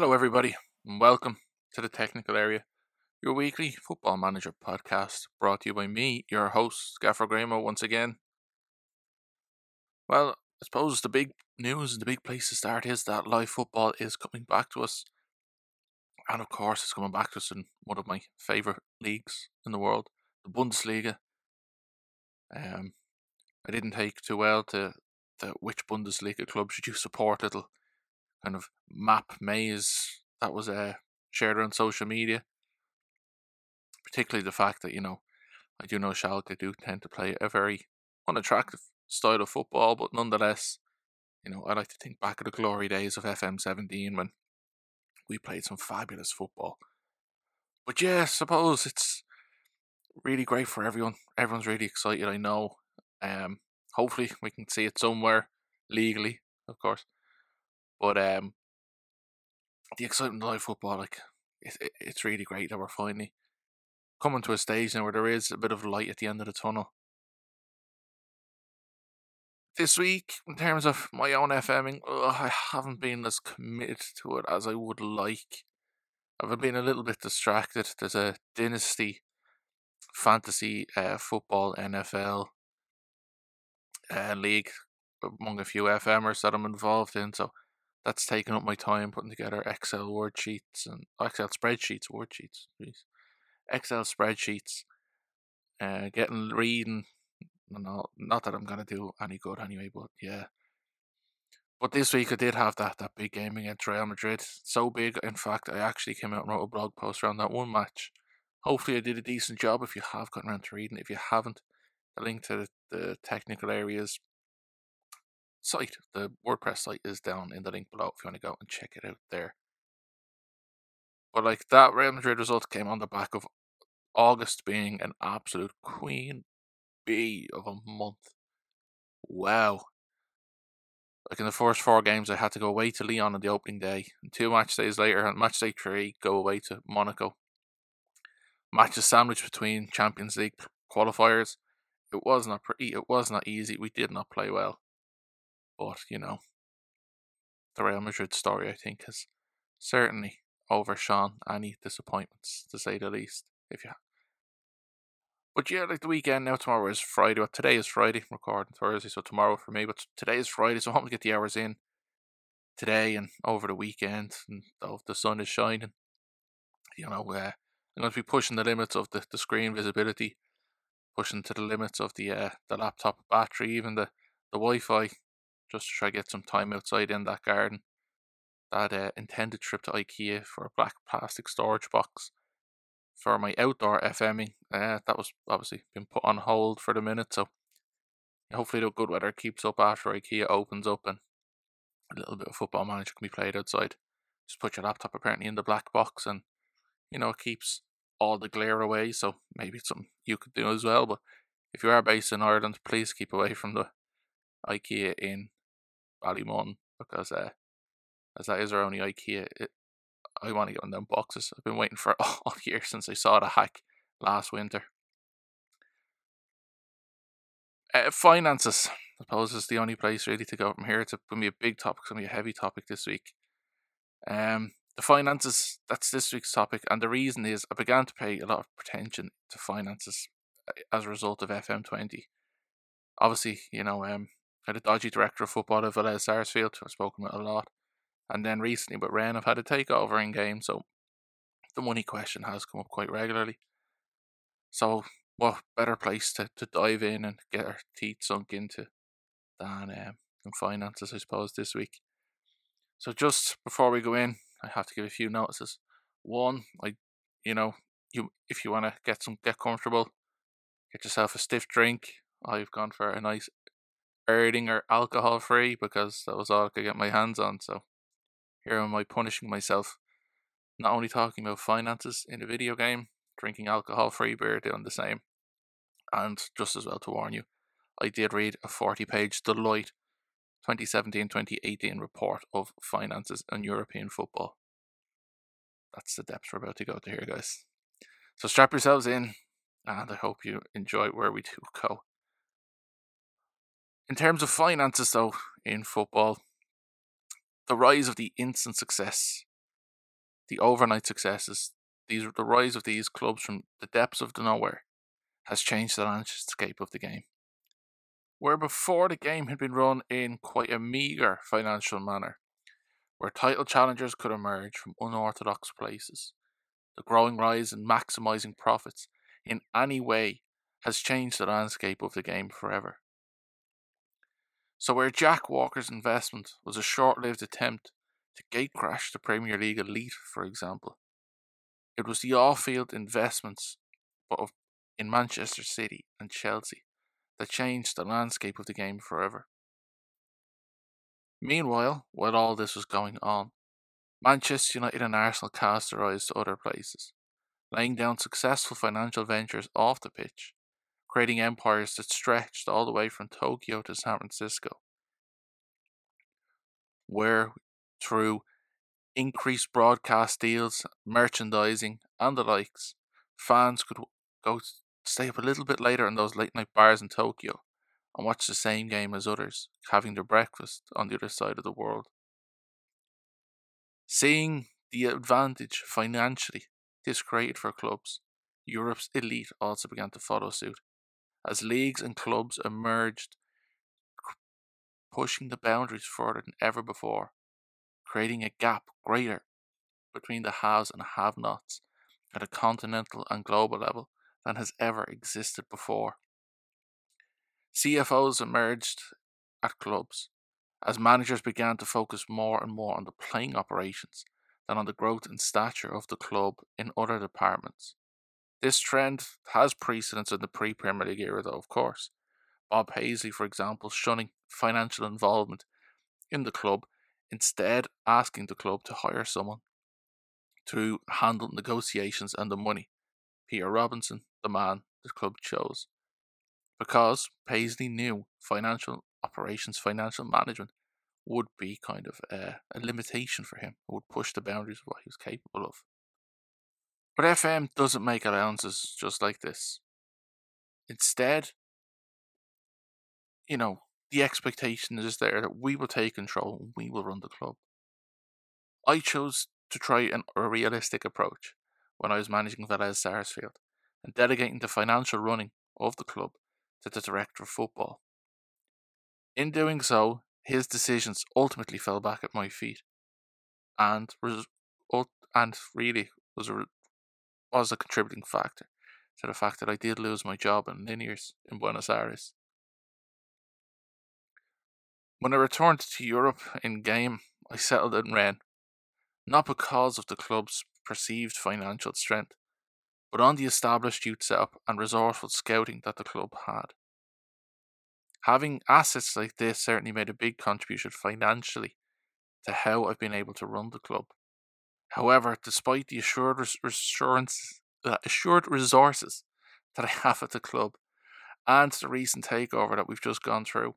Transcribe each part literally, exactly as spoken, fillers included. Hello everybody and welcome to The Technical Area, your weekly Football Manager podcast brought to you by me, your host, Gaffer Grimo, once again. Well, I suppose the big news and the big place to start is that live football is coming back to us. And of course it's coming back to us in one of my favourite leagues in the world, the Bundesliga. Um, I didn't take too well to, to which Bundesliga club should you support, little kind of map maze that was uh, shared on social media, particularly the fact that, you know, I do know Schalke do tend to play a very unattractive style of football, but nonetheless, you know, I like to think back of the glory days of F M seventeen when we played some fabulous football. But yeah, I suppose it's really great for everyone. Everyone's really excited, I know. Um, hopefully we can see it somewhere legally, of course. But um, the excitement of live football, like it, it, it's really great that we're finally coming to a stage now where there is a bit of light at the end of the tunnel. This week, in terms of my own FMing, ugh, I haven't been as committed to it as I would like. I've been a little bit distracted. There's a Dynasty Fantasy uh, Football N F L uh, League among a few FMers that I'm involved in, so that's taken up my time putting together Excel word sheets and Excel spreadsheets, word sheets, please. Excel spreadsheets, uh, getting reading, and all. Not that I'm going to do any good anyway, but yeah. But this week I did have that, that big game against Real Madrid. So big, in fact, I actually came out and wrote a blog post around that one match. Hofully I did a decent job if you have gotten around to reading it. If you haven't, the link to the, the Technical Areas site, the WordPress site, is down in the link below if you want to go and check it out there. But like that Real Madrid result came on the back of August being an absolute queen bee of a month. Wow. Like in the first four games I had to go away to Lyon on the opening day, and two match days later on match day three go away to Monaco. Matches sandwiched between Champions League qualifiers. It was not pretty, it was not easy, we did not play well. But, you know, the Real Madrid story, I think, has certainly overshone any disappointments, to say the least. If you, But yeah, like the weekend now, tomorrow is Friday. Well, today is Friday, I'm recording Thursday, so tomorrow for me. But today is Friday, so I'm hoping to get the hours in today and over the weekend. And oh, the sun is shining. You know, uh, I'm going to be pushing the limits of the, the screen visibility, pushing to the limits of the, uh, the laptop battery, even the, the Wi-Fi. Just to try to get some time outside in that garden. That uh, intended trip to IKEA for a black plastic storage box for my outdoor FMing. Uh, that was obviously been put on hold for the minute. So hopefully the good weather keeps up after IKEA opens up and a little bit of Football Manager can be played outside. Just put your laptop apparently in the black box and, you know, it keeps all the glare away. So maybe it's something you could do as well. But if you are based in Ireland, please keep away from the IKEA in Ballymun, because uh, as that is our only IKEA, it, I want to get on them boxes. I've been waiting for all year since I saw the hack last winter. Uh, finances, I suppose, is the only place really to go from here. It's going to be a big topic, it's going to be a heavy topic this week. Um, the finances, that's this week's topic, and the reason is I began to pay a lot of attention to finances as a result of F M twenty. Obviously, you know, um. I had a dodgy director of football at Vélez Sarsfield, who I've spoken about a lot. And then recently with Rennes, I've had a takeover in game, so the money question has come up quite regularly. So what better place to, to dive in and get our teeth sunk into than um, in finances, I suppose, this week. So just before we go in, I have to give a few notices. One, I, you know, you if you want to get some get comfortable, get yourself a stiff drink. I've gone for a nice Erdinger alcohol free because that was all I could get my hands on. So here am I punishing myself, not only talking about finances in a video game, drinking alcohol free beer, doing the same. And just as well to warn you, I did read a forty page Deloitte twenty seventeen twenty eighteen report of finances and European football. That's the depths we're about to go to here, guys. So strap yourselves in and I hope you enjoy where we do go. In terms of finances, though, in football, the rise of the instant success the overnight successes, these the rise of these clubs from the depths of the nowhere, has changed the landscape of the game. Where before the game had been run in quite a meagre financial manner, where title challengers could emerge from unorthodox places, the growing rise in maximising profits in any way has changed the landscape of the game forever. So where Jack Walker's investment was a short-lived attempt to gatecrash the Premier League elite, for example, it was the off-field investments of in Manchester City and Chelsea that changed the landscape of the game forever. Meanwhile, while all this was going on, Manchester United and Arsenal cast their eyes to other places, laying down successful financial ventures off the pitch, creating empires that stretched all the way from Tokyo to San Francisco, where, through increased broadcast deals, merchandising, and the likes, fans could go stay up a little bit later in those late-night bars in Tokyo and watch the same game as others, having their breakfast on the other side of the world. Seeing the advantage financially this created for clubs, Europe's elite also began to follow suit, as leagues and clubs emerged, pushing the boundaries further than ever before, creating a gap greater between the haves and have-nots at a continental and global level than has ever existed before. C F Os emerged at clubs as managers began to focus more and more on the playing operations than on the growth and stature of the club in other departments. This trend has precedence in the pre-Premier League era, though, of course. Bob Paisley, for example, shunning financial involvement in the club, instead asking the club to hire someone to handle negotiations and the money. Peter Robinson, the man the club chose. Because Paisley knew financial operations, financial management would be kind of a, a limitation for him. It would push the boundaries of what he was capable of. But F M doesn't make allowances just like this. Instead, you know, the expectation is there that we will take control and we will run the club. I chose to try an, a realistic approach when I was managing Vélez Sarsfield and delegating the financial running of the club to the director of football. In doing so, his decisions ultimately fell back at my feet and, res- and really was a re- was a contributing factor to the fact that I did lose my job in Liniers in Buenos Aires. When I returned to Europe in game, I settled in Rennes, not because of the club's perceived financial strength, but on the established youth setup and resourceful scouting that the club had. Having assets like this certainly made a big contribution financially to how I've been able to run the club. However, despite the assured assurance, uh, assured resources that I have at the club and the recent takeover that we've just gone through,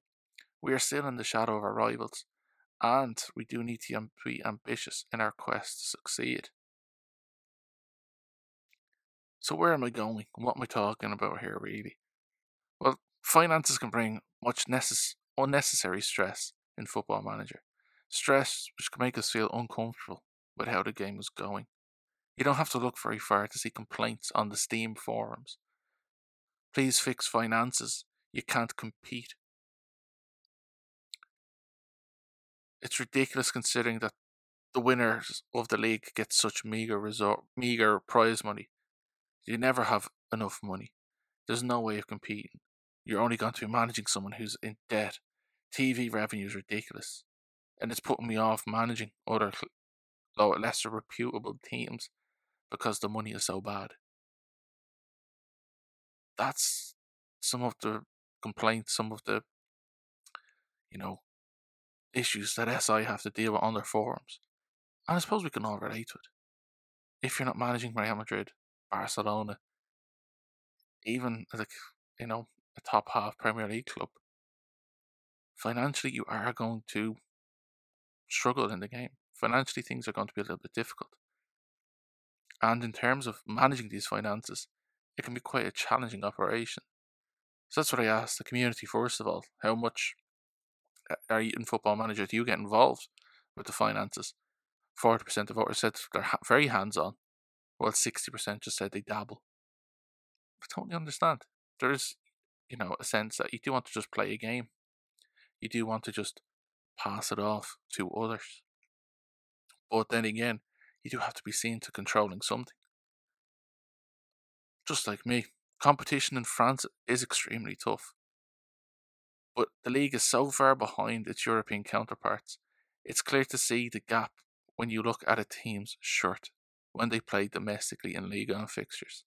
we are still in the shadow of our rivals, and we do need to be ambitious in our quest to succeed. So where am I going? What am I talking about here, really? Well, finances can bring much necess- unnecessary stress in Football Manager. Stress which can make us feel uncomfortable with how the game was going. You don't have to look very far to see complaints on the Steam forums. Please fix finances. You can't compete. It's ridiculous considering that the winners of the league get such meagre resort, meagre prize money. You never have enough money. There's no way of competing. You're only going to be managing someone who's in debt. T V revenue is ridiculous. And it's putting me off managing other cl- though lesser reputable teams because the money is so bad. That's some of the complaints, some of the, you know, issues that S I have to deal with on their forums. And I suppose we can all relate to it. If you're not managing Real Madrid, Barcelona, even, like, you know, a top half Premier League club, financially you are going to struggle in the game. Financially, things are going to be a little bit difficult. And in terms of managing these finances, it can be quite a challenging operation. So that's what I asked the community first of all. How much are you in Football Manager do you get involved with the finances? forty percent of voters said they're ha- very hands-on, while sixty percent just said they dabble. I totally understand. There is, you know, a sense that you do want to just play a game. You do want to just pass it off to others. But then again, you do have to be seen to controlling something. Just like me, competition in France is extremely tough. But the league is so far behind its European counterparts, it's clear to see the gap when you look at a team's shirt when they play domestically in Ligue one fixtures.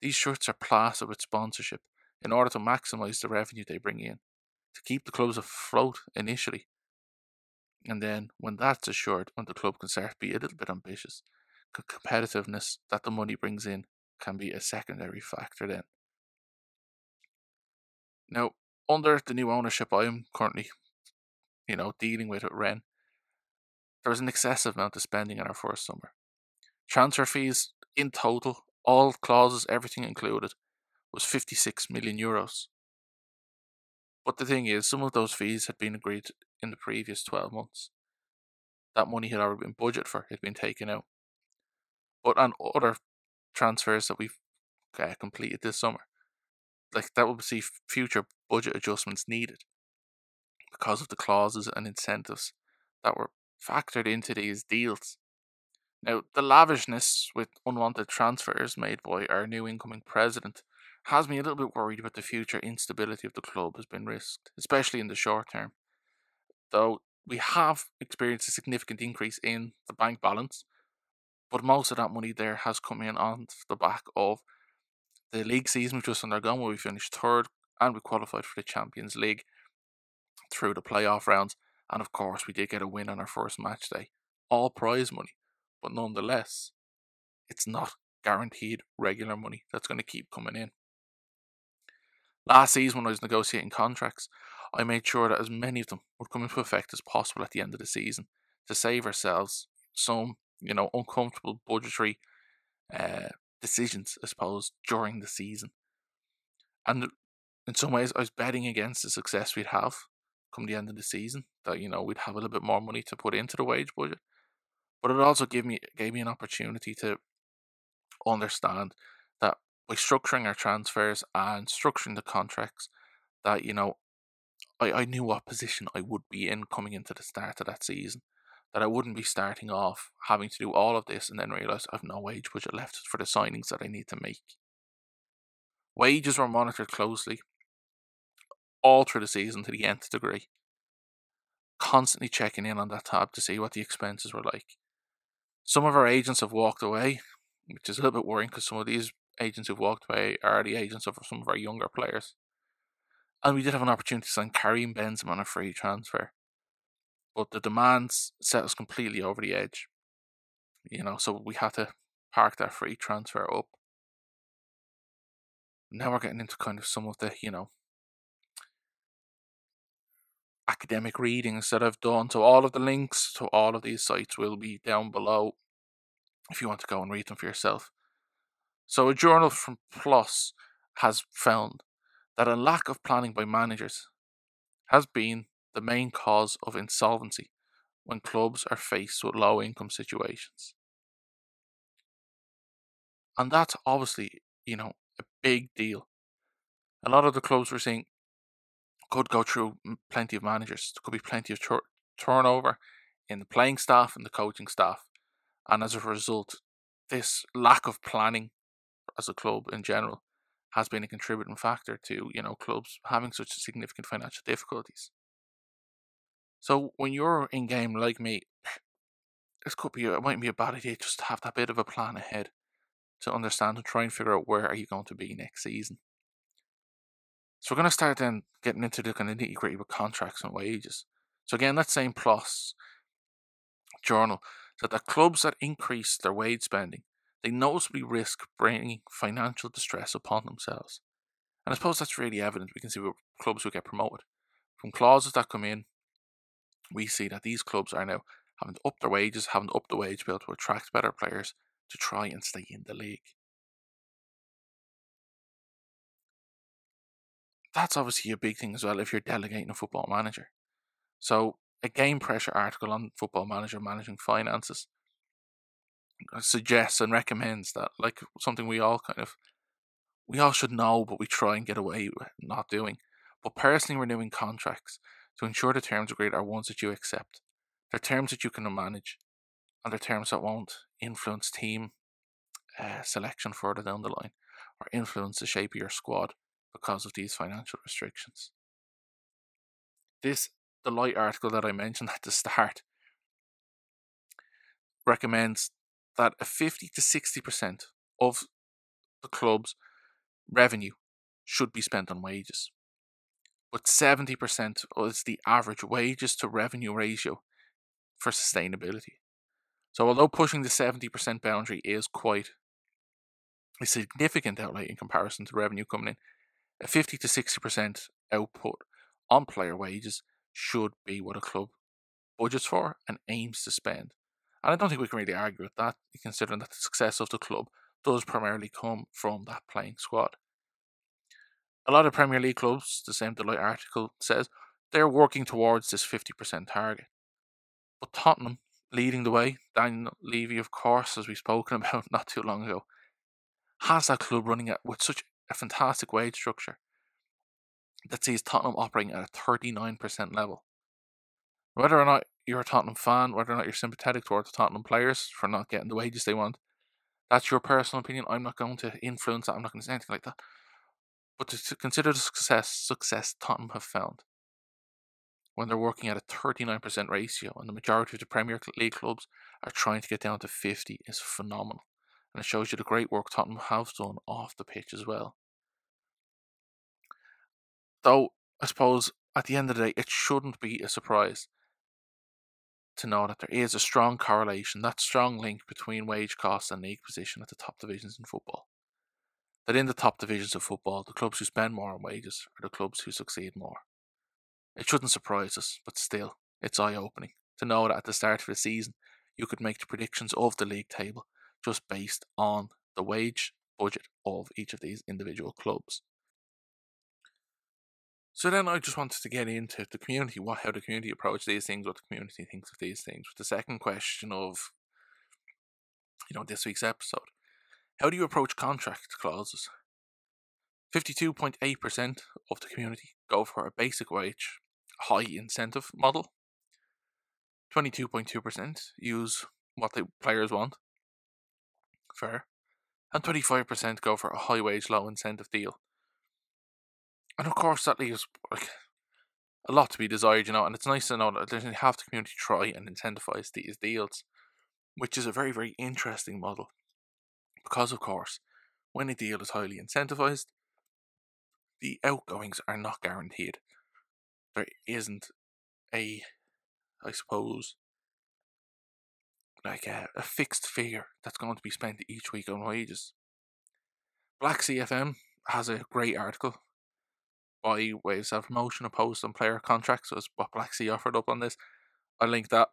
These shirts are plastered with sponsorship in order to maximise the revenue they bring in, to keep the clubs afloat initially. And then, when that's assured, when the club can start to be a little bit ambitious, the competitiveness that the money brings in can be a secondary factor then. Now, under the new ownership I am currently, you know, dealing with at Rennes, there was an excessive amount of spending in our first summer. Transfer fees in total, all clauses, everything included, was fifty-six million euros. But the thing is, some of those fees had been agreed in the previous twelve months. That money had already been budgeted for, it had been taken out. But on other transfers that we've uh, completed this summer, like that will see future budget adjustments needed because of the clauses and incentives that were factored into these deals. Now, the lavishness with unwanted transfers made by our new incoming president has me a little bit worried about the future instability of the club has been risked, especially in the short term. Though we have experienced a significant increase in the bank balance, but most of that money there has come in on the back of the league season we've just undergone, where we finished third and we qualified for the Champions League through the playoff rounds. And of course, we did get a win on our first match day. All prize money. But nonetheless, it's not guaranteed regular money that's going to keep coming in. Last season, when I was negotiating contracts, I made sure that as many of them would come into effect as possible at the end of the season to save ourselves some, you know, uncomfortable budgetary uh, decisions, I suppose, during the season. And in some ways, I was betting against the success we'd have come the end of the season, that, you know, we'd have a little bit more money to put into the wage budget. But it also gave me gave me an opportunity to understand that by structuring our transfers and structuring the contracts, that, you know, I, I knew what position I would be in coming into the start of that season. That I wouldn't be starting off having to do all of this and then realise I've no wage budget left for the signings that I need to make. Wages were monitored closely all through the season to the nth degree. Constantly checking in on that tab to see what the expenses were like. Some of our agents have walked away, which is a little bit worrying because some of these agents who've walked away are the agents of some of our younger players. And we did have an opportunity to sign Karim Benzema on a free transfer. But the demands set us completely over the edge. You know, so we had to park that free transfer up. Now we're getting into kind of some of the, you know, academic readings that I've done. So all of the links to all of these sites will be down below if you want to go and read them for yourself. So a journal from PLOS has found that a lack of planning by managers has been the main cause of insolvency when clubs are faced with low income situations. And that's obviously, you know, a big deal. A lot of the clubs we're seeing could go through plenty of managers. There could be plenty of tur- turnover in the playing staff and the coaching staff. And as a result, this lack of planning as a club in general has been a contributing factor to, you know, clubs having such significant financial difficulties. So when you're in game like me, this could be it might be a bad idea just to have that bit of a plan ahead to understand and try and figure out where are you going to be next season. So we're going to start then getting into the kind of nitty gritty with contracts and wages. So again, that same PLOS journal said that clubs that increase their wage spending, they noticeably risk bringing financial distress upon themselves. And I suppose that's really evident. We can see with clubs who get promoted from clauses that come in. We see that these clubs are now having to up their wages, having to up the wage bill to attract better players to try and stay in the league. That's obviously a big thing as well if you're delegating a football manager. So a Game Pressure article on Football Manager managing finances suggests and recommends that, like, something we all kind of, we all should know, but we try and get away with not doing. But personally renewing contracts to ensure the terms agreed are ones that you accept. They're terms that you can manage, and they're terms that won't influence team uh, selection further down the line, or influence the shape of your squad because of these financial restrictions. This Deloitte article that I mentioned at the start recommends that a fifty to sixty percent of the club's revenue should be spent on wages. But seventy percent is the average wages to revenue ratio for sustainability. So although pushing the seventy percent boundary is quite a significant outlay in comparison to revenue coming in, a fifty to sixty percent output on player wages should be what a club budgets for and aims to spend. And I don't think we can really argue with that, considering that the success of the club does primarily come from that playing squad. A lot of Premier League clubs, the same Deloitte article says, they're working towards this fifty percent target. But Tottenham, leading the way, Daniel Levy, of course, as we've spoken about not too long ago, has that club running it with such a fantastic wage structure that sees Tottenham operating at a thirty-nine percent level. Whether or not you're a Tottenham fan, whether or not you're sympathetic towards the Tottenham players for not getting the wages they want, that's your personal opinion. I'm not going to influence that. I'm not going to say anything like that. But to consider the success success Tottenham have found when they're working at a thirty-nine percent ratio and the majority of the Premier League clubs are trying to get down to fifty is phenomenal. And it shows you the great work Tottenham have done off the pitch as well. Though, I suppose, at the end of the day, it shouldn't be a surprise to know that there is a strong correlation, that strong link between wage costs and league position at the top divisions in football. That in the top divisions of football, the clubs who spend more on wages are the clubs who succeed more. It shouldn't surprise us, but still, it's eye-opening to know that at the start of the season, you could make the predictions of the league table just based on the wage budget of each of these individual clubs. So then I just wanted to get into the community, what, how the community approach these things, what the community thinks of these things, with the second question of, you know, this week's episode. How do you approach contract clauses? fifty-two point eight percent of the community go for a basic wage, high incentive model. twenty-two point two percent use what the players want. Fair. And twenty-five percent go for a high wage, low incentive deal. And of course that leaves like a lot to be desired, you know, and it's nice to know that there's only half the community try and incentivise these deals, which is a very, very interesting model. Because, of course, when a deal is highly incentivized, the outgoings are not guaranteed. There isn't a, I suppose, like a, a fixed figure that's going to be spent each week on wages. Black C F M has a great article by way of self-promotion, a post on player contracts, so it's what Black C offered up on this. I'll link that.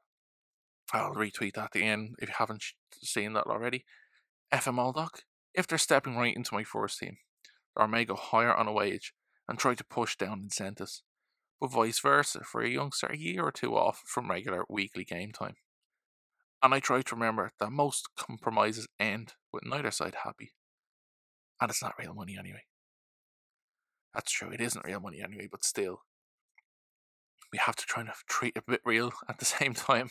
I'll retweet that at the end if you haven't seen that already. F M L Doc, if they're stepping right into my first team, or may go higher on a wage and try to push down incentives, but vice versa for a youngster a year or two off from regular weekly game time. And I try to remember that most compromises end with neither side happy, and it's not real money anyway. That's true, it isn't real money anyway, but still, we have to try and treat it a bit real at the same time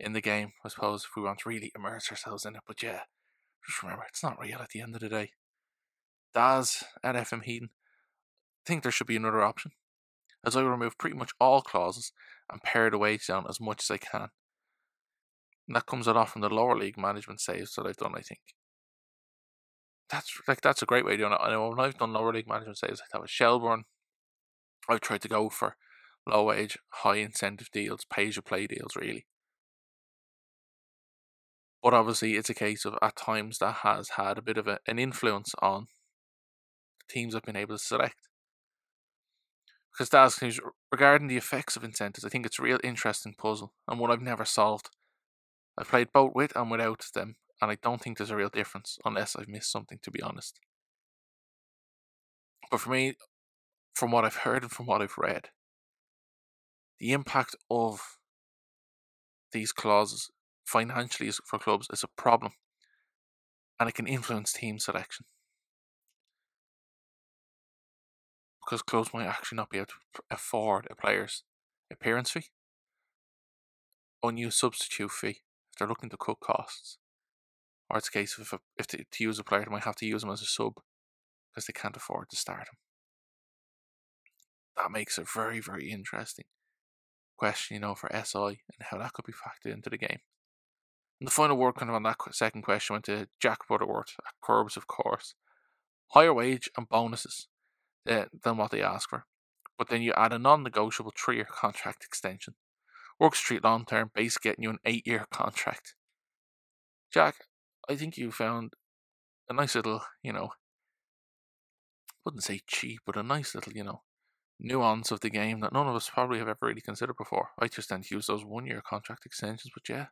in the game, I suppose, if we want to really immerse ourselves in it, but yeah. Just remember, it's not real at the end of the day. Daz at F M Heaton, I think there should be another option, as I remove pretty much all clauses and pare the wage down as much as I can. And that comes a lot from the lower league management saves that I've done, I think. That's like that's a great way of doing it. I know when I've done lower league management saves like that with Shelbourne, I've tried to go for low wage, high incentive deals, pay-as-you-play deals, really. But obviously it's a case of at times that has had a bit of a, an influence on the teams I've been able to select. Because that's regarding the effects of incentives, I think it's a real interesting puzzle and one I've never solved. I've played both with and without them, and I don't think there's a real difference unless I've missed something, to be honest. But for me, from what I've heard and from what I've read, the impact of these clauses financially for clubs is a problem, and it can influence team selection, because clubs might actually not be able to afford a player's appearance fee, unused substitute fee if they're looking to cut costs, or it's a case of if, a, if to, to use a player, they might have to use him as a sub because they can't afford to start him. That makes a very, very interesting question, you know, for S I and how that could be factored into the game. And the final word kind of on that second question went to Jack Butterworth at Curbs, of course. Higher wage and bonuses uh, than what they ask for, but then you add a non-negotiable three-year contract extension. Work street long-term, base getting you an eight-year contract. Jack, I think you found a nice little, you know, I wouldn't say cheap, but a nice little, you know, nuance of the game that none of us probably have ever really considered before. I just tend to use those one-year contract extensions, but yeah.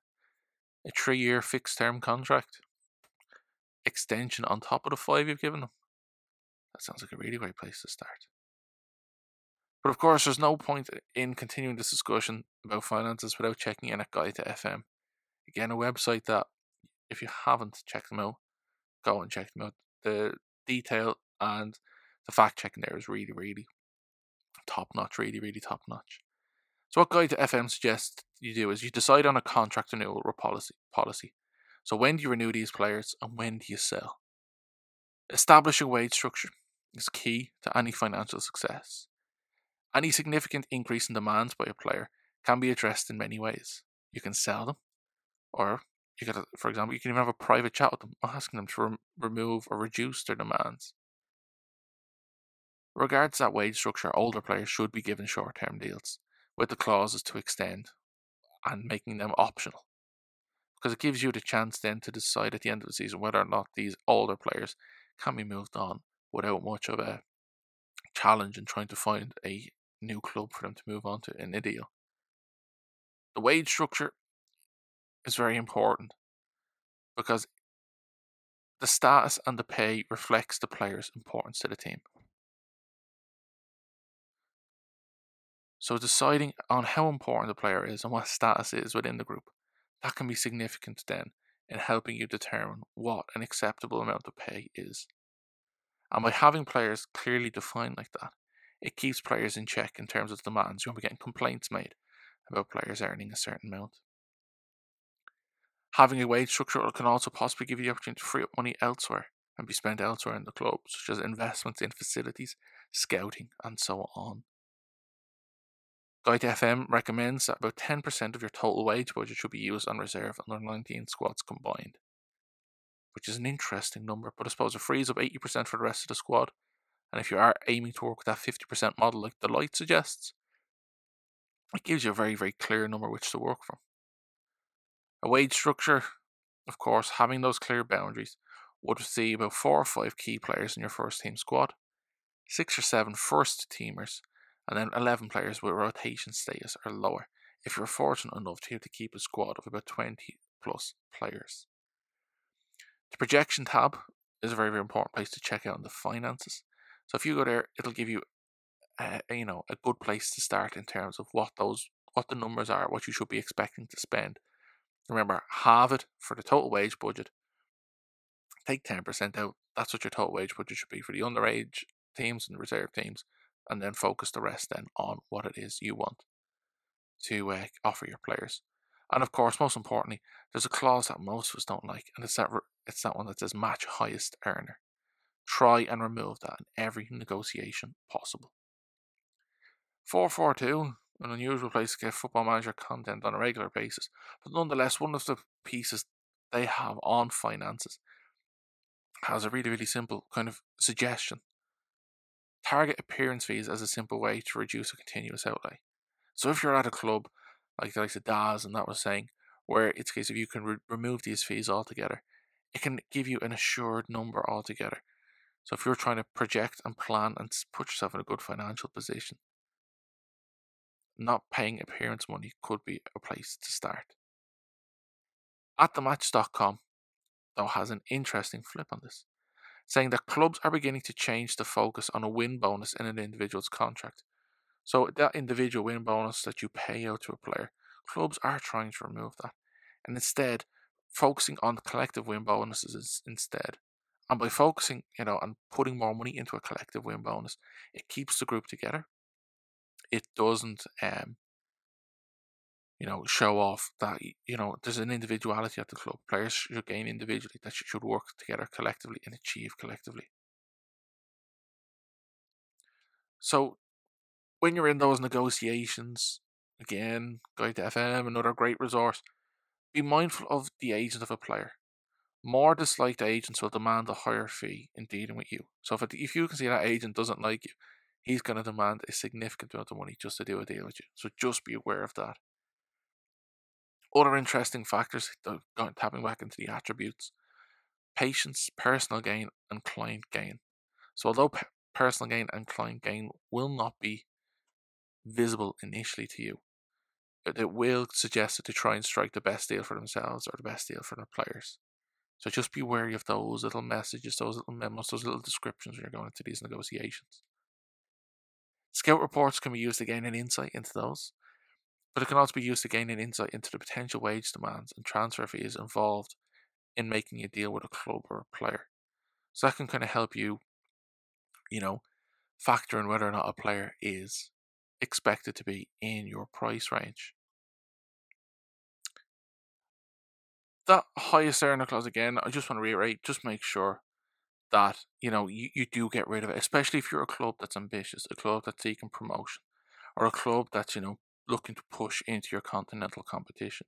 A three-year fixed-term contract extension on top of the five you've given them. That sounds like a really great place to start. But of course, there's no point in continuing this discussion about finances without checking in at Guide to F M. Again, a website that, if you haven't checked them out, go and check them out. The detail and the fact-checking there is really, really top-notch, really, really top-notch. So what Guide to F M suggests you do is you decide on a contract renewal or policy, policy. So when do you renew these players and when do you sell? Establishing a wage structure is key to any financial success. Any significant increase in demands by a player can be addressed in many ways. You can sell them, or you could, for example, you can even have a private chat with them, asking them to rem- remove or reduce their demands. Regards that wage structure, older players should be given short-term deals with the clauses to extend and making them optional, because it gives you the chance then to decide at the end of the season whether or not these older players can be moved on without much of a challenge and trying to find a new club for them to move on to in a deal. The wage structure is very important because the status and the pay reflects the player's importance to the team. So deciding on how important the player is and what status is within the group, that can be significant then in helping you determine what an acceptable amount of pay is. And by having players clearly defined like that, it keeps players in check in terms of demands. You won't be getting complaints made about players earning a certain amount. Having a wage structure can also possibly give you the opportunity to free up money elsewhere and be spent elsewhere in the club, such as investments in facilities, scouting, and so on. Guide to F M recommends that about ten percent of your total wage budget should be used on reserve and under nineteen squads combined, which is an interesting number, but I suppose it frees up eighty percent for the rest of the squad, and if you are aiming to work with that fifty percent model like Deloitte suggests, it gives you a very, very clear number which to work from. A wage structure, of course, having those clear boundaries, would see about four or five key players in your first team squad, six or seven first teamers, and then eleven players with rotation status or lower, if you're fortunate enough to, to keep a squad of about twenty plus players. The projection tab is a very, very important place to check out on the finances. So if you go there, it'll give you a, you know, a good place to start in terms of what those, what the numbers are, what you should be expecting to spend. Remember, halve it for the total wage budget. Take ten percent out. That's what your total wage budget should be for the underage teams and the reserve teams, and then focus the rest then on what it is you want to uh, offer your players. And of course, most importantly, there's a clause that most of us don't like, and it's that re- it's that one that says match highest earner. Try and remove that in every negotiation possible. four four two, an unusual place to get Football Manager content on a regular basis, but nonetheless, one of the pieces they have on finances has a really, really simple kind of suggestion. Target appearance fees as a simple way to reduce a continuous outlay. So if you're at a club, like the likes of Daz and that was saying, where it's a case of you can re- remove these fees altogether, it can give you an assured number altogether. So if you're trying to project and plan and put yourself in a good financial position, not paying appearance money could be a place to start. at the match dot com though has an interesting flip on this, saying that clubs are beginning to change the focus on a win bonus in an individual's contract. So that individual win bonus that you pay out to a player clubs are trying to remove that and instead focusing on collective win bonuses instead. And by focusing, you know, and putting more money into a collective win bonus, it keeps the group together. It doesn't, um, you know, show off that, you know, there's an individuality at the club. Players should gain individually, that should work together collectively and achieve collectively. So, when you're in those negotiations, again, Guide to F M, another great resource, be mindful of the agent of a player. More disliked agents will demand a higher fee in dealing with you. So, if, it, if you can see that agent doesn't like you, he's going to demand a significant amount of money just to do a deal with you. So, just be aware of that. Other interesting factors, tapping back into the attributes, patience, personal gain, and client gain. So although pe- personal gain and client gain will not be visible initially to you, it will suggest that they try and strike the best deal for themselves or the best deal for their players. So just be wary of those little messages, those little memos, those little descriptions when you're going into these negotiations. Scout reports can be used to gain an insight into those, but it can also be used to gain an insight into the potential wage demands and transfer fees involved in making a deal with a club or a player. So that can kind of help you, you know, factor in whether or not a player is expected to be in your price range. That highest earner clause, again, I just want to reiterate, just make sure that, you know, you, you do get rid of it, especially if you're a club that's ambitious, a club that's seeking promotion, or a club that's, you know, looking to push into your continental competition.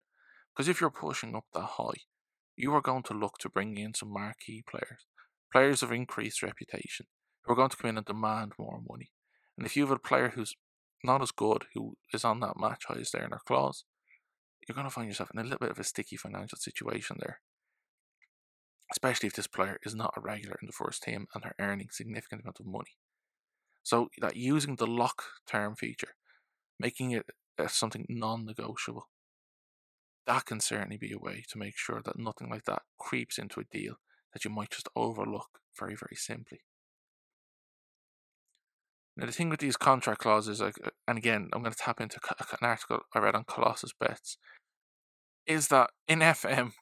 Because if you're pushing up that high, you are going to look to bring in some marquee players, players of increased reputation, who are going to come in and demand more money. And if you have a player who's not as good, who is on that match highest earner clause, you're going to find yourself in a little bit of a sticky financial situation there. Especially if this player is not a regular in the first team and are earning significant amount of money. So that using the lock term feature, making it as something non-negotiable, that can certainly be a way to make sure that nothing like that creeps into a deal that you might just overlook very, very simply. Now the thing with these contract clauses, like, and again, I'm going to tap into an article I read on Colossus Bets, is that in F M,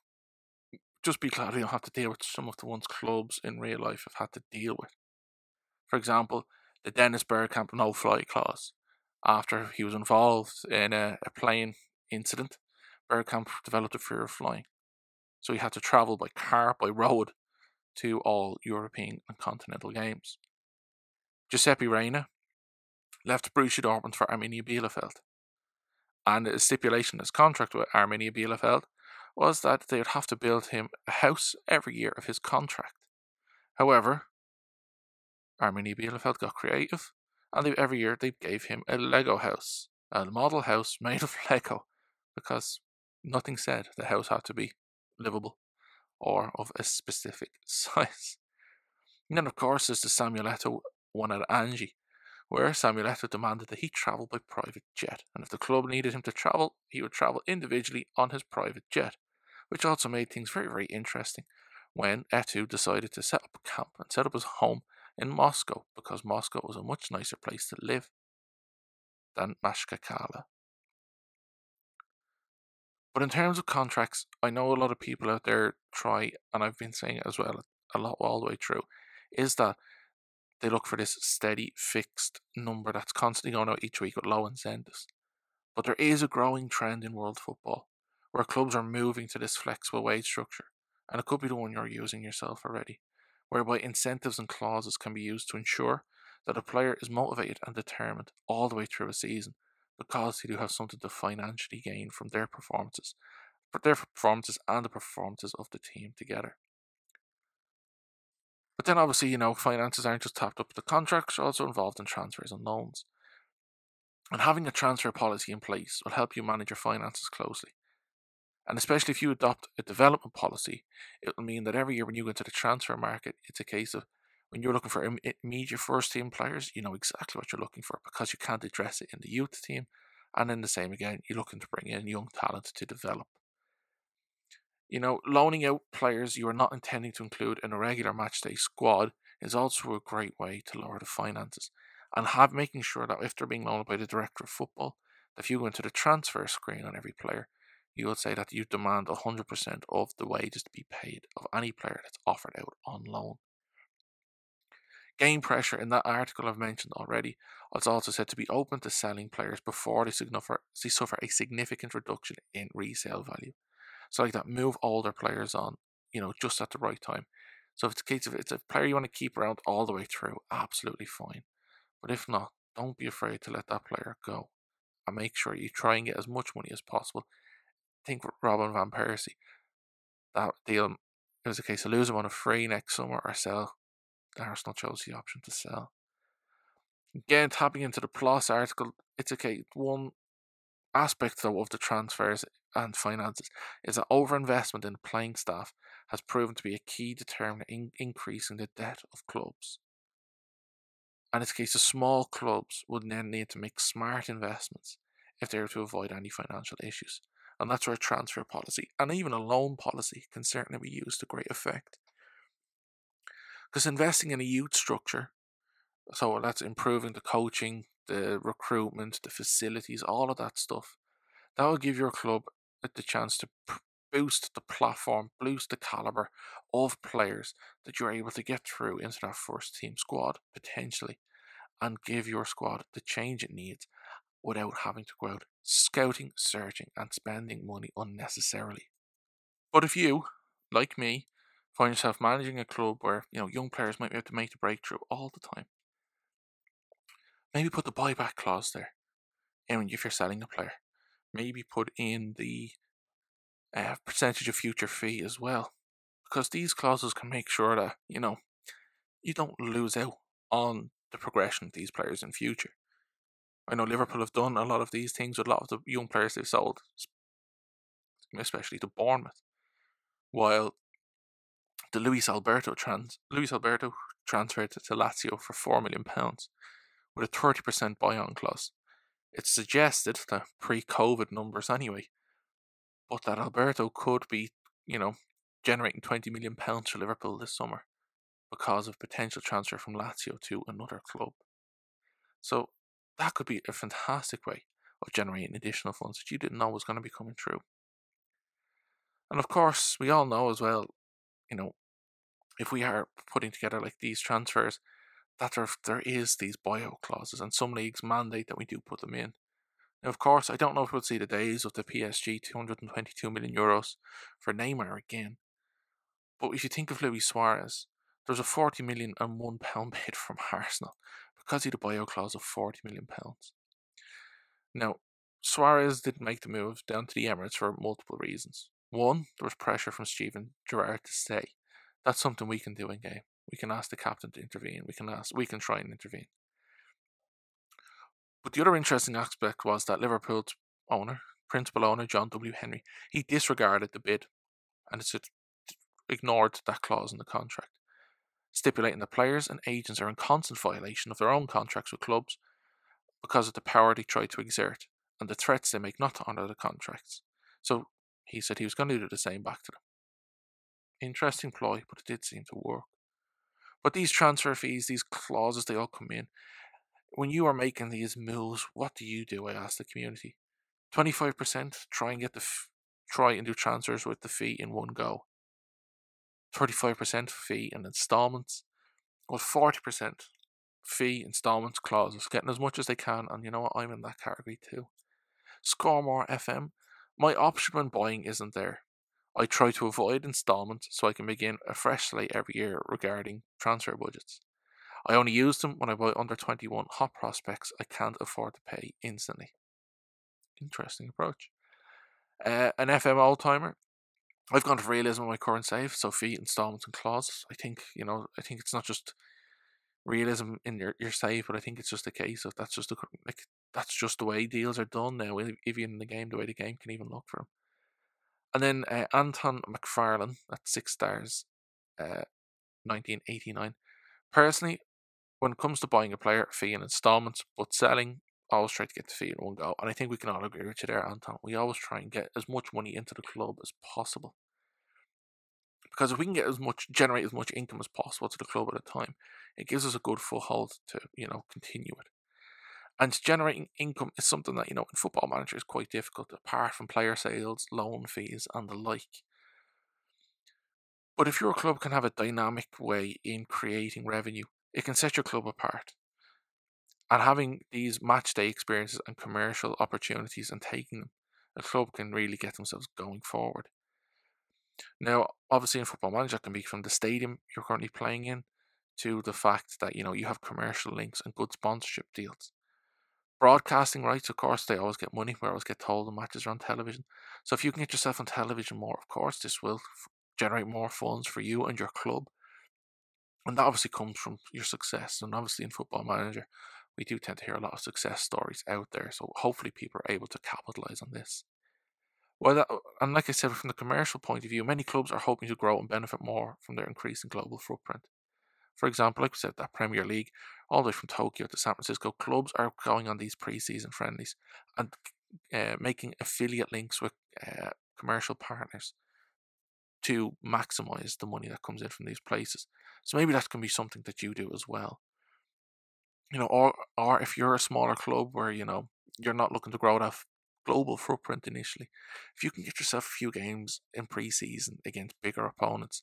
just be glad you don't have to deal with some of the ones clubs in real life have had to deal with. For example, the Dennis Bergkamp no-fly clause. After he was involved in a, a plane incident, Bergkamp developed a fear of flying. So he had to travel by car, by road, to all European and continental games. Giuseppe Reina left Borussia Dortmund for Arminia Bielefeld. And a stipulation in his contract with Arminia Bielefeld was that they would have to build him a house every year of his contract. However, Arminia Bielefeld got creative. And every year they gave him a Lego house, a model house made of Lego, because nothing said the house had to be livable or of a specific size. And then, of course, there's the Samuel Eto'o one at Angie, where Samuel Eto'o demanded that he travel by private jet. And if the club needed him to travel, he would travel individually on his private jet, which also made things very, very interesting when Eto'o decided to set up camp and set up his home in Moscow, because Moscow was a much nicer place to live than Mashkakala. But in terms of contracts, I know a lot of people out there try, and I've been saying it as well a lot all the way through, is that they look for this steady, fixed number that's constantly going out each week with low incentives. But there is a growing trend in world football where clubs are moving to this flexible wage structure, and it could be the one you're using yourself already, whereby incentives and clauses can be used to ensure that a player is motivated and determined all the way through a season, because they do have something to financially gain from their performances, for their performances and the performances of the team together. But then obviously, you know, finances aren't just tapped up. The contracts are also involved in transfers and loans. And having a transfer policy in place will help you manage your finances closely. And especially if you adopt a development policy, it will mean that every year when you go into the transfer market, it's a case of when you're looking for immediate first team players, you know exactly what you're looking for, because you can't address it in the youth team. And then the same again, you're looking to bring in young talent to develop. You know, loaning out players you are not intending to include in a regular matchday squad is also a great way to lower the finances. And have making sure that if they're being loaned by the director of football, If you went to the transfer screen on every player, you would say that you demand one hundred percent of the wages to be paid of any player that's offered out on loan. Game pressure in that article I've mentioned already was also said to be open to selling players before they suffer a significant reduction in resale value. So like that, move older players on, you know, just at the right time. So if it's a case of it's a player you want to keep around all the way through, absolutely fine. But if not, don't be afraid to let that player go, and make sure you try and get as much money as possible. Think Robin van Persie. That deal, it was a case of lose him on a free next summer or sell. Arsenal chose the option to sell. Again, tapping into the Plus article, it's okay. One aspect, though, of the transfers and finances is that overinvestment in playing staff has proven to be a key determinant in increasing the debt of clubs. And it's a case of small clubs would then need to make smart investments if they were to avoid any financial issues. And that's where a transfer policy and even a loan policy can certainly be used to great effect. Because investing in a youth structure, so that's improving the coaching, the recruitment, the facilities, all of that stuff, that will give your club the chance to boost the platform, boost the calibre of players that you're able to get through into that first team squad, potentially, and give your squad the change it needs without having to go out scouting, searching and spending money unnecessarily. But if you, like me, find yourself managing a club where, you know, young players might be able to make the breakthrough all the time, maybe put the buyback clause there. I mean, if you're selling a player, maybe put in the uh, percentage of future fee as well, because these clauses can make sure that, you know, you don't lose out on the progression of these players in future. I know Liverpool have done a lot of these things with a lot of the young players they've sold, especially to Bournemouth, while the Luis Alberto trans Luis Alberto transferred to Lazio for four million pounds with a thirty percent buy-on clause. It's suggested, the pre-COVID numbers anyway, but that Alberto could be, you know, generating twenty million pounds for Liverpool this summer because of potential transfer from Lazio to another club. So that could be a fantastic way of generating additional funds that you didn't know was going to be coming through. And of course, we all know as well, you know, if we are putting together like these transfers, that there, there is these buyout clauses, and some leagues mandate that we do put them in. Now, of course, I don't know if we'll see the days of the P S G two hundred twenty-two million euros for Neymar again. But if you think of Luis Suarez, there's a forty million and one pound bid from Arsenal because he had a buyout clause of forty million pounds. Now, Suarez didn't make the move down to the Emirates for multiple reasons. One, there was pressure from Steven Gerrard to stay. That's something we can do in game. We can ask the captain to intervene. We can ask. We can try and intervene. But the other interesting aspect was that Liverpool's owner, principal owner John W. Henry, he disregarded the bid, and it's ignored that clause in the contract, stipulating that players and agents are in constant violation of their own contracts with clubs because of the power they try to exert and the threats they make not to honour the contracts. So he said he was going to do the same back to them. Interesting ploy, but it did seem to work. But these transfer fees, these clauses, they all come in. When you are making these moves, what do you do? I asked the community. twenty-five percent, try and get the f- try and do transfers with the fee in one go. thirty-five percent fee and installments. Or forty percent fee, installments, clauses. Getting as much as they can, and you know what, I'm in that category too. Score More F M. My option when buying isn't there. I try to avoid installments so I can begin a fresh slate every year regarding transfer budgets. I only use them when I buy under twenty-one hot prospects I can't afford to pay instantly. Interesting approach. Uh, an F M old-timer. I've gone for realism on my current save, so fee, installments and clauses. I think, you know, I think it's not just realism in your, your save, but I think it's just a case of that's just the, like, that's just the way deals are done now, even in the game, the way the game can even look for them. And then uh, Anton McFarlane at six stars, uh, nineteen eighty-nine. Personally, when it comes to buying a player, fee and installments, but selling, I always try to get the fee in one go. And I think we can all agree with you there, Anton. We always try and get as much money into the club as possible. Because if we can get as much, generate as much income as possible to the club at a time, it gives us a good foothold to, you know, continue it. And generating income is something that, you know, in Football Manager is quite difficult, apart from player sales, loan fees and the like. But if your club can have a dynamic way in creating revenue, it can set your club apart. And having these match day experiences and commercial opportunities and taking them, a club can really get themselves going forward. Now, obviously in Football Manager, it can be from the stadium you're currently playing in to the fact that, you know, you have commercial links and good sponsorship deals. Broadcasting rights, of course, they always get money. We always get told the matches are on television. So if you can get yourself on television more, of course, this will f- generate more funds for you and your club. And that obviously comes from your success. And obviously in Football Manager, we do tend to hear a lot of success stories out there. So hopefully people are able to capitalize on this. Well, that, and like I said, from the commercial point of view, many clubs are hoping to grow and benefit more from their increasing global footprint. For example, like we said, that Premier League, all the way from Tokyo to San Francisco, clubs are going on these pre-season friendlies and uh, making affiliate links with uh, commercial partners to maximise the money that comes in from these places. So maybe that can be something that you do as well. You know, or or if you're a smaller club where, you know, you're not looking to grow that f- global footprint initially, if you can get yourself a few games in pre-season against bigger opponents,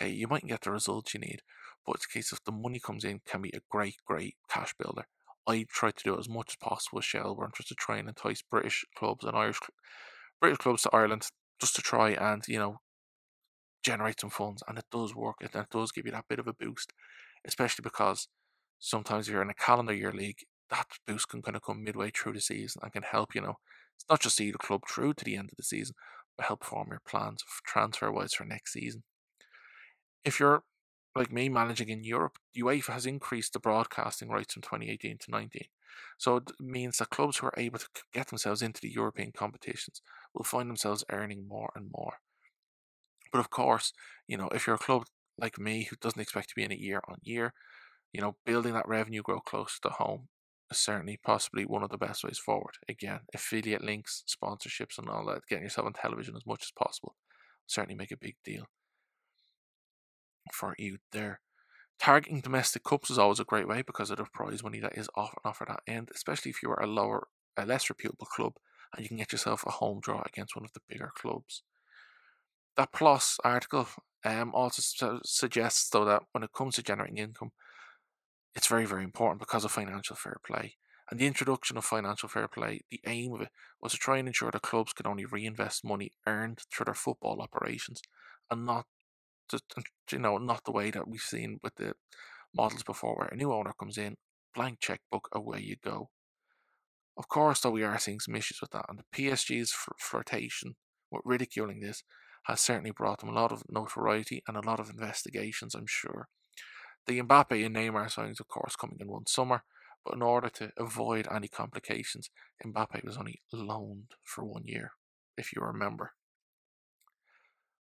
okay, you mightn't get the results you need, but it's a case of the money comes in can be a great, great cash builder. I try to do it as much as possible with Shelbourne, just to try and entice British clubs and Irish cl- British clubs to Ireland, just to try and, you know, generate some funds. And it does work, and it does give you that bit of a boost, especially because sometimes if you're in a calendar year league, that boost can kind of come midway through the season and can help, you know, it's not just see the club through to the end of the season, but help form your plans transfer-wise for next season. If you're like me managing in Europe, UEFA has increased the broadcasting rights from twenty eighteen to nineteen. So it means that clubs who are able to get themselves into the European competitions will find themselves earning more and more. But of course, you know, if you're a club like me who doesn't expect to be in it year on year, you know, building that revenue grow close to home is certainly possibly one of the best ways forward. Again, affiliate links, sponsorships and all that, getting yourself on television as much as possible, certainly make a big deal for you there. Targeting domestic cups is always a great way because of the prize money that is often offered at end, especially if you are a lower, a less reputable club, and you can get yourself a home draw against one of the bigger clubs. That PLOS article um also su- suggests though that when it comes to generating income, it's very, very important because of financial fair play. And the introduction of financial fair play, the aim of it was to try and ensure that clubs could only reinvest money earned through their football operations, and not To, you know, not the way that we've seen with the models before, where a new owner comes in, blank checkbook, away you go. Of course, though, we are seeing some issues with that, and the P S G's fl- flirtation with ridiculing this has certainly brought them a lot of notoriety and a lot of investigations, I'm sure. The Mbappe and Neymar signings, of course, coming in one summer, but in order to avoid any complications, Mbappe was only loaned for one year, if you remember.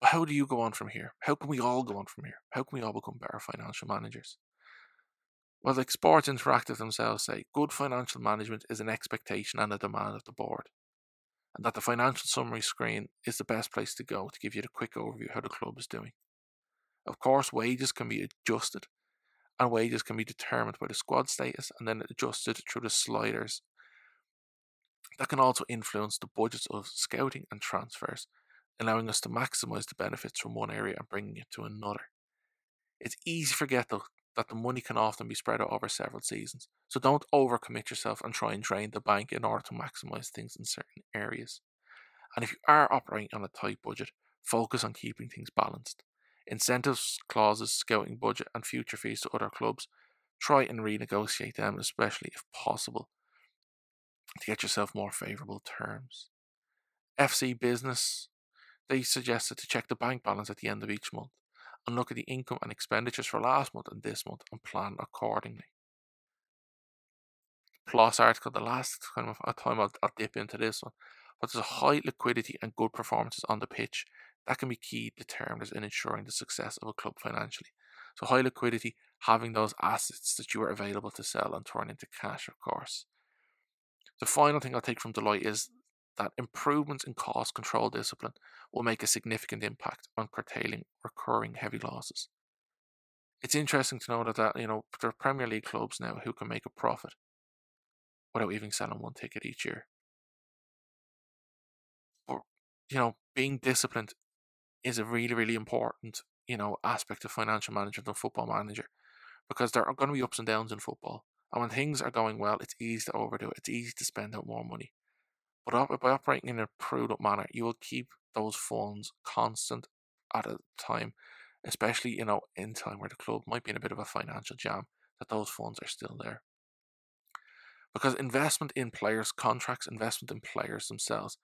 How do you go on from here? How can we all go on from here? How can we all become better financial managers? Well, like Sports Interactive themselves say, good financial management is an expectation and a demand of the board, and that the financial summary screen is the best place to go to give you the quick overview of how the club is doing. Of course, wages can be adjusted, and wages can be determined by the squad status and then adjusted through the sliders. That can also influence the budgets of scouting and transfers, allowing us to maximise the benefits from one area and bringing it to another. It's easy to forget, though, that the money can often be spread out over several seasons, so don't overcommit yourself and try and drain the bank in order to maximise things in certain areas. And if you are operating on a tight budget, focus on keeping things balanced. Incentives, clauses, scouting budget and future fees to other clubs, try and renegotiate them, especially if possible, to get yourself more favourable terms. F C Business, they suggested to check the bank balance at the end of each month and look at the income and expenditures for last month and this month and plan accordingly. PLOS article, the last kind of time I'll, I'll dip into this one, but there's a high liquidity and good performances on the pitch that can be key determiners in ensuring the success of a club financially. So high liquidity, having those assets that you are available to sell and turn into cash, of course. The final thing I'll take from Deloitte is that improvements in cost control discipline will make a significant impact on curtailing recurring heavy losses. It's interesting to know that, that you know, there are Premier League clubs now who can make a profit, without even selling one ticket each year. But, you know, being disciplined is a really, really important, you know, aspect of financial management and football manager, because there are going to be ups and downs in football. And when things are going well, it's easy to overdo it. It's easy to spend out more money. But by operating in a prudent manner, you will keep those funds constant at a time, especially, you know, in time where the club might be in a bit of a financial jam, that those funds are still there. Because investment in players' contracts, investment in players themselves,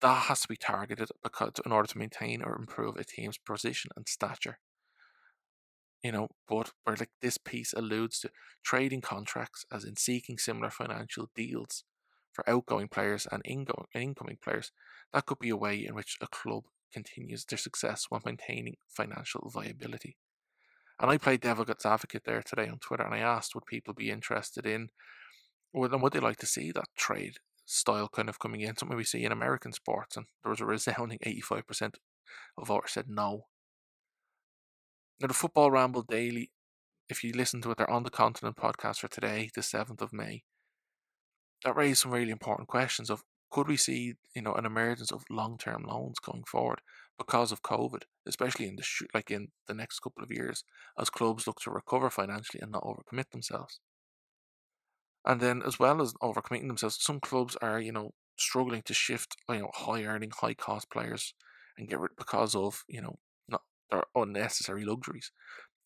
that has to be targeted because in order to maintain or improve a team's position and stature. You know, but where like this piece alludes to trading contracts, as in seeking similar financial deals for outgoing players and ingo- incoming players, that could be a way in which a club continues their success while maintaining financial viability. And I played devil's advocate there today on Twitter, and I asked would people be interested in, or would they like to see that trade style kind of coming in, something we see in American sports, and there was a resounding eighty-five percent of voters said no. Now, the Football Ramble Daily, if you listen to it, they're on the Continent podcast for today, the seventh of May. That raised some really important questions of, could we see, you know, an emergence of long-term loans going forward because of COVID, especially in the sh- like in the next couple of years, as clubs look to recover financially and not overcommit themselves. And then, as well as overcommitting themselves, some clubs are, you know, struggling to shift, you know, high-earning, high-cost players and get rid because of, you know, not their unnecessary luxuries.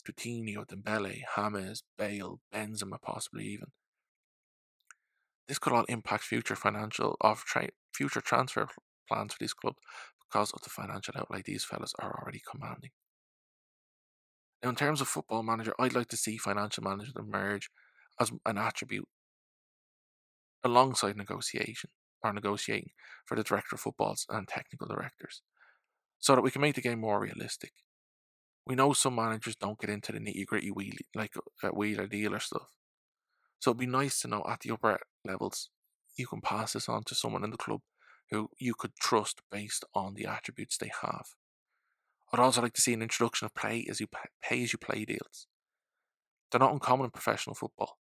Coutinho, Dembele, James, Bale, Benzema, possibly even. This could all impact future financial of tra- future transfer plans for these clubs because of the financial outlay these fellas are already commanding. Now, in terms of football manager, I'd like to see financial management emerge as an attribute alongside negotiation or negotiating for the director of footballs and technical directors, so that we can make the game more realistic. We know some managers don't get into the nitty gritty wheelie like uh, wheeler dealer stuff. So it'd be nice to know at the upper levels, you can pass this on to someone in the club who you could trust based on the attributes they have. I'd also like to see an introduction of play as you pay, pay as you play deals. They're not uncommon in professional football.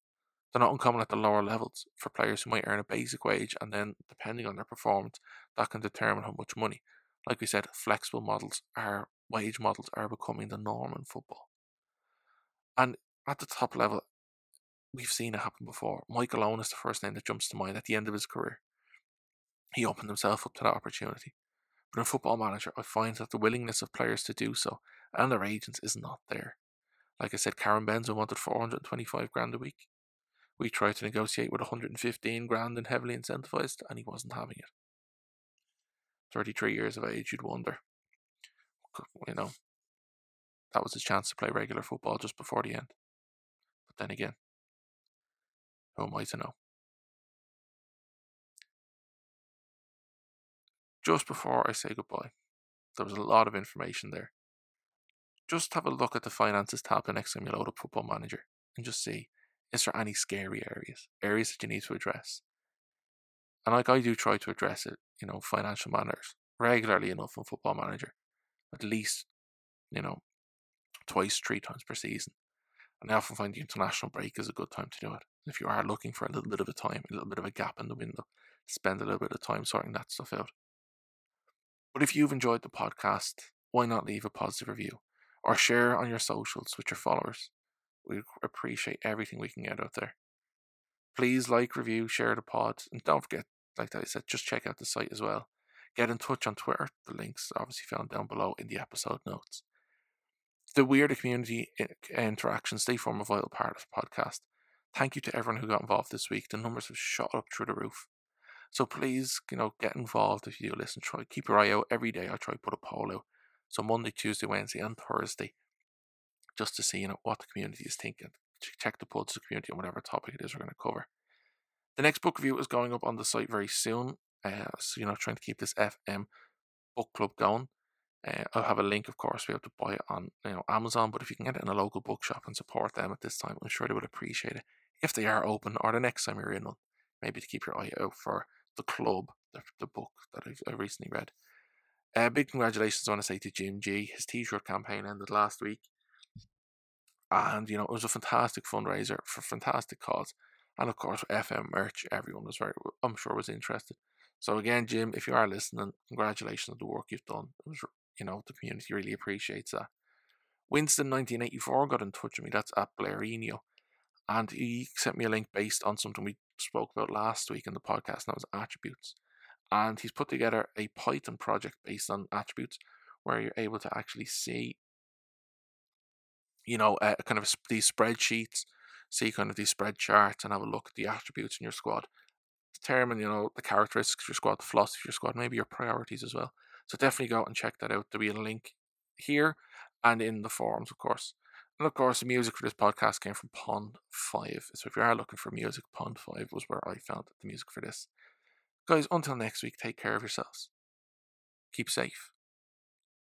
They're not uncommon at the lower levels for players who might earn a basic wage, and then depending on their performance, that can determine how much money. Like we said, flexible models are wage models are becoming the norm in football. And at the top level, we've seen it happen before. Michael Owen is the first name that jumps to mind at the end of his career. He opened himself up to that opportunity. But in Football Manager, I find that the willingness of players to do so and their agents is not there. Like I said, Karim Benzema wanted four hundred twenty-five grand a week. We tried to negotiate with one hundred fifteen grand and heavily incentivised, and he wasn't having it. thirty-three years of age, you'd wonder. You know, that was his chance to play regular football just before the end. But then again, who am I to know? Just before I say goodbye, there was a lot of information there. Just have a look at the finances tab the next time you load up Football Manager and just see, is there any scary areas, areas that you need to address? And like I do try to address it, you know, financial matters regularly enough on Football Manager, at least, you know, twice, three times per season. And I often find the international break is a good time to do it. If you are looking for a little bit of a time, a little bit of a gap in the window, spend a little bit of time sorting that stuff out. But if you've enjoyed the podcast, why not leave a positive review or share on your socials with your followers? We appreciate everything we can get out there. Please like, review, share the pod, and don't forget, like I said, just check out the site as well. Get in touch on Twitter. The link's obviously found down below in the episode notes. The weirder community interactions, they form a vital part of the podcast. Thank you to everyone who got involved this week. The numbers have shot up through the roof. So please, you know, get involved if you do listen. Try keep your eye out every day. I try to put a poll out. So Monday, Tuesday, Wednesday, and Thursday, just to see, you know, what the community is thinking. Check the pulse of the community on whatever topic it is we're going to cover. The next book review is going up on the site very soon. Uh, so you know, trying to keep this F M book club going. Uh, I'll have a link, of course, to be able to buy it on, you know, Amazon, but if you can get it in a local bookshop and support them at this time, I'm sure they would appreciate it if they are open, or the next time you're in one, maybe to keep your eye out for the club, the, the book that I've, I recently read. Uh, big congratulations, I want to say, to Jim G. His t-shirt campaign ended last week, and, you know, it was a fantastic fundraiser for a fantastic cause. And of course, F M merch, everyone was very, I'm sure, was interested. So again, Jim, if you are listening, congratulations on the work you've done. It was, you know, the community really appreciates that. Winston nineteen eighty-four got in touch with me. That's at Blairinho. And he sent me a link based on something we spoke about last week in the podcast, and that was attributes. And he's put together a Python project based on attributes, where you're able to actually see, you know, uh, kind of these spreadsheets, see kind of these spread charts, and have a look at the attributes in your squad. Determine, you know, the characteristics of your squad, the philosophy of your squad, maybe your priorities as well. So definitely go out and check that out. There'll be a link here and in the forums, of course. And of course, the music for this podcast came from Pond Five. So if you are looking for music, Pond Five was where I found the music for this. Guys, until next week, take care of yourselves. Keep safe.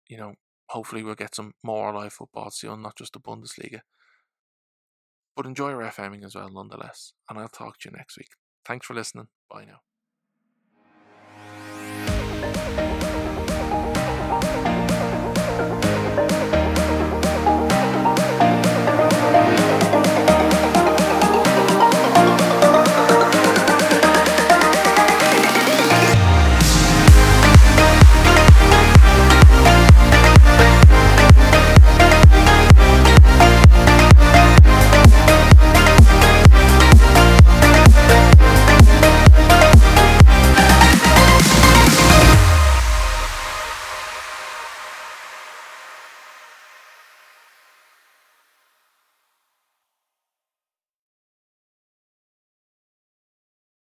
You know, hopefully we'll get some more live football soon, not just the Bundesliga. But enjoy your FMing as well, nonetheless. And I'll talk to you next week. Thanks for listening. Bye now.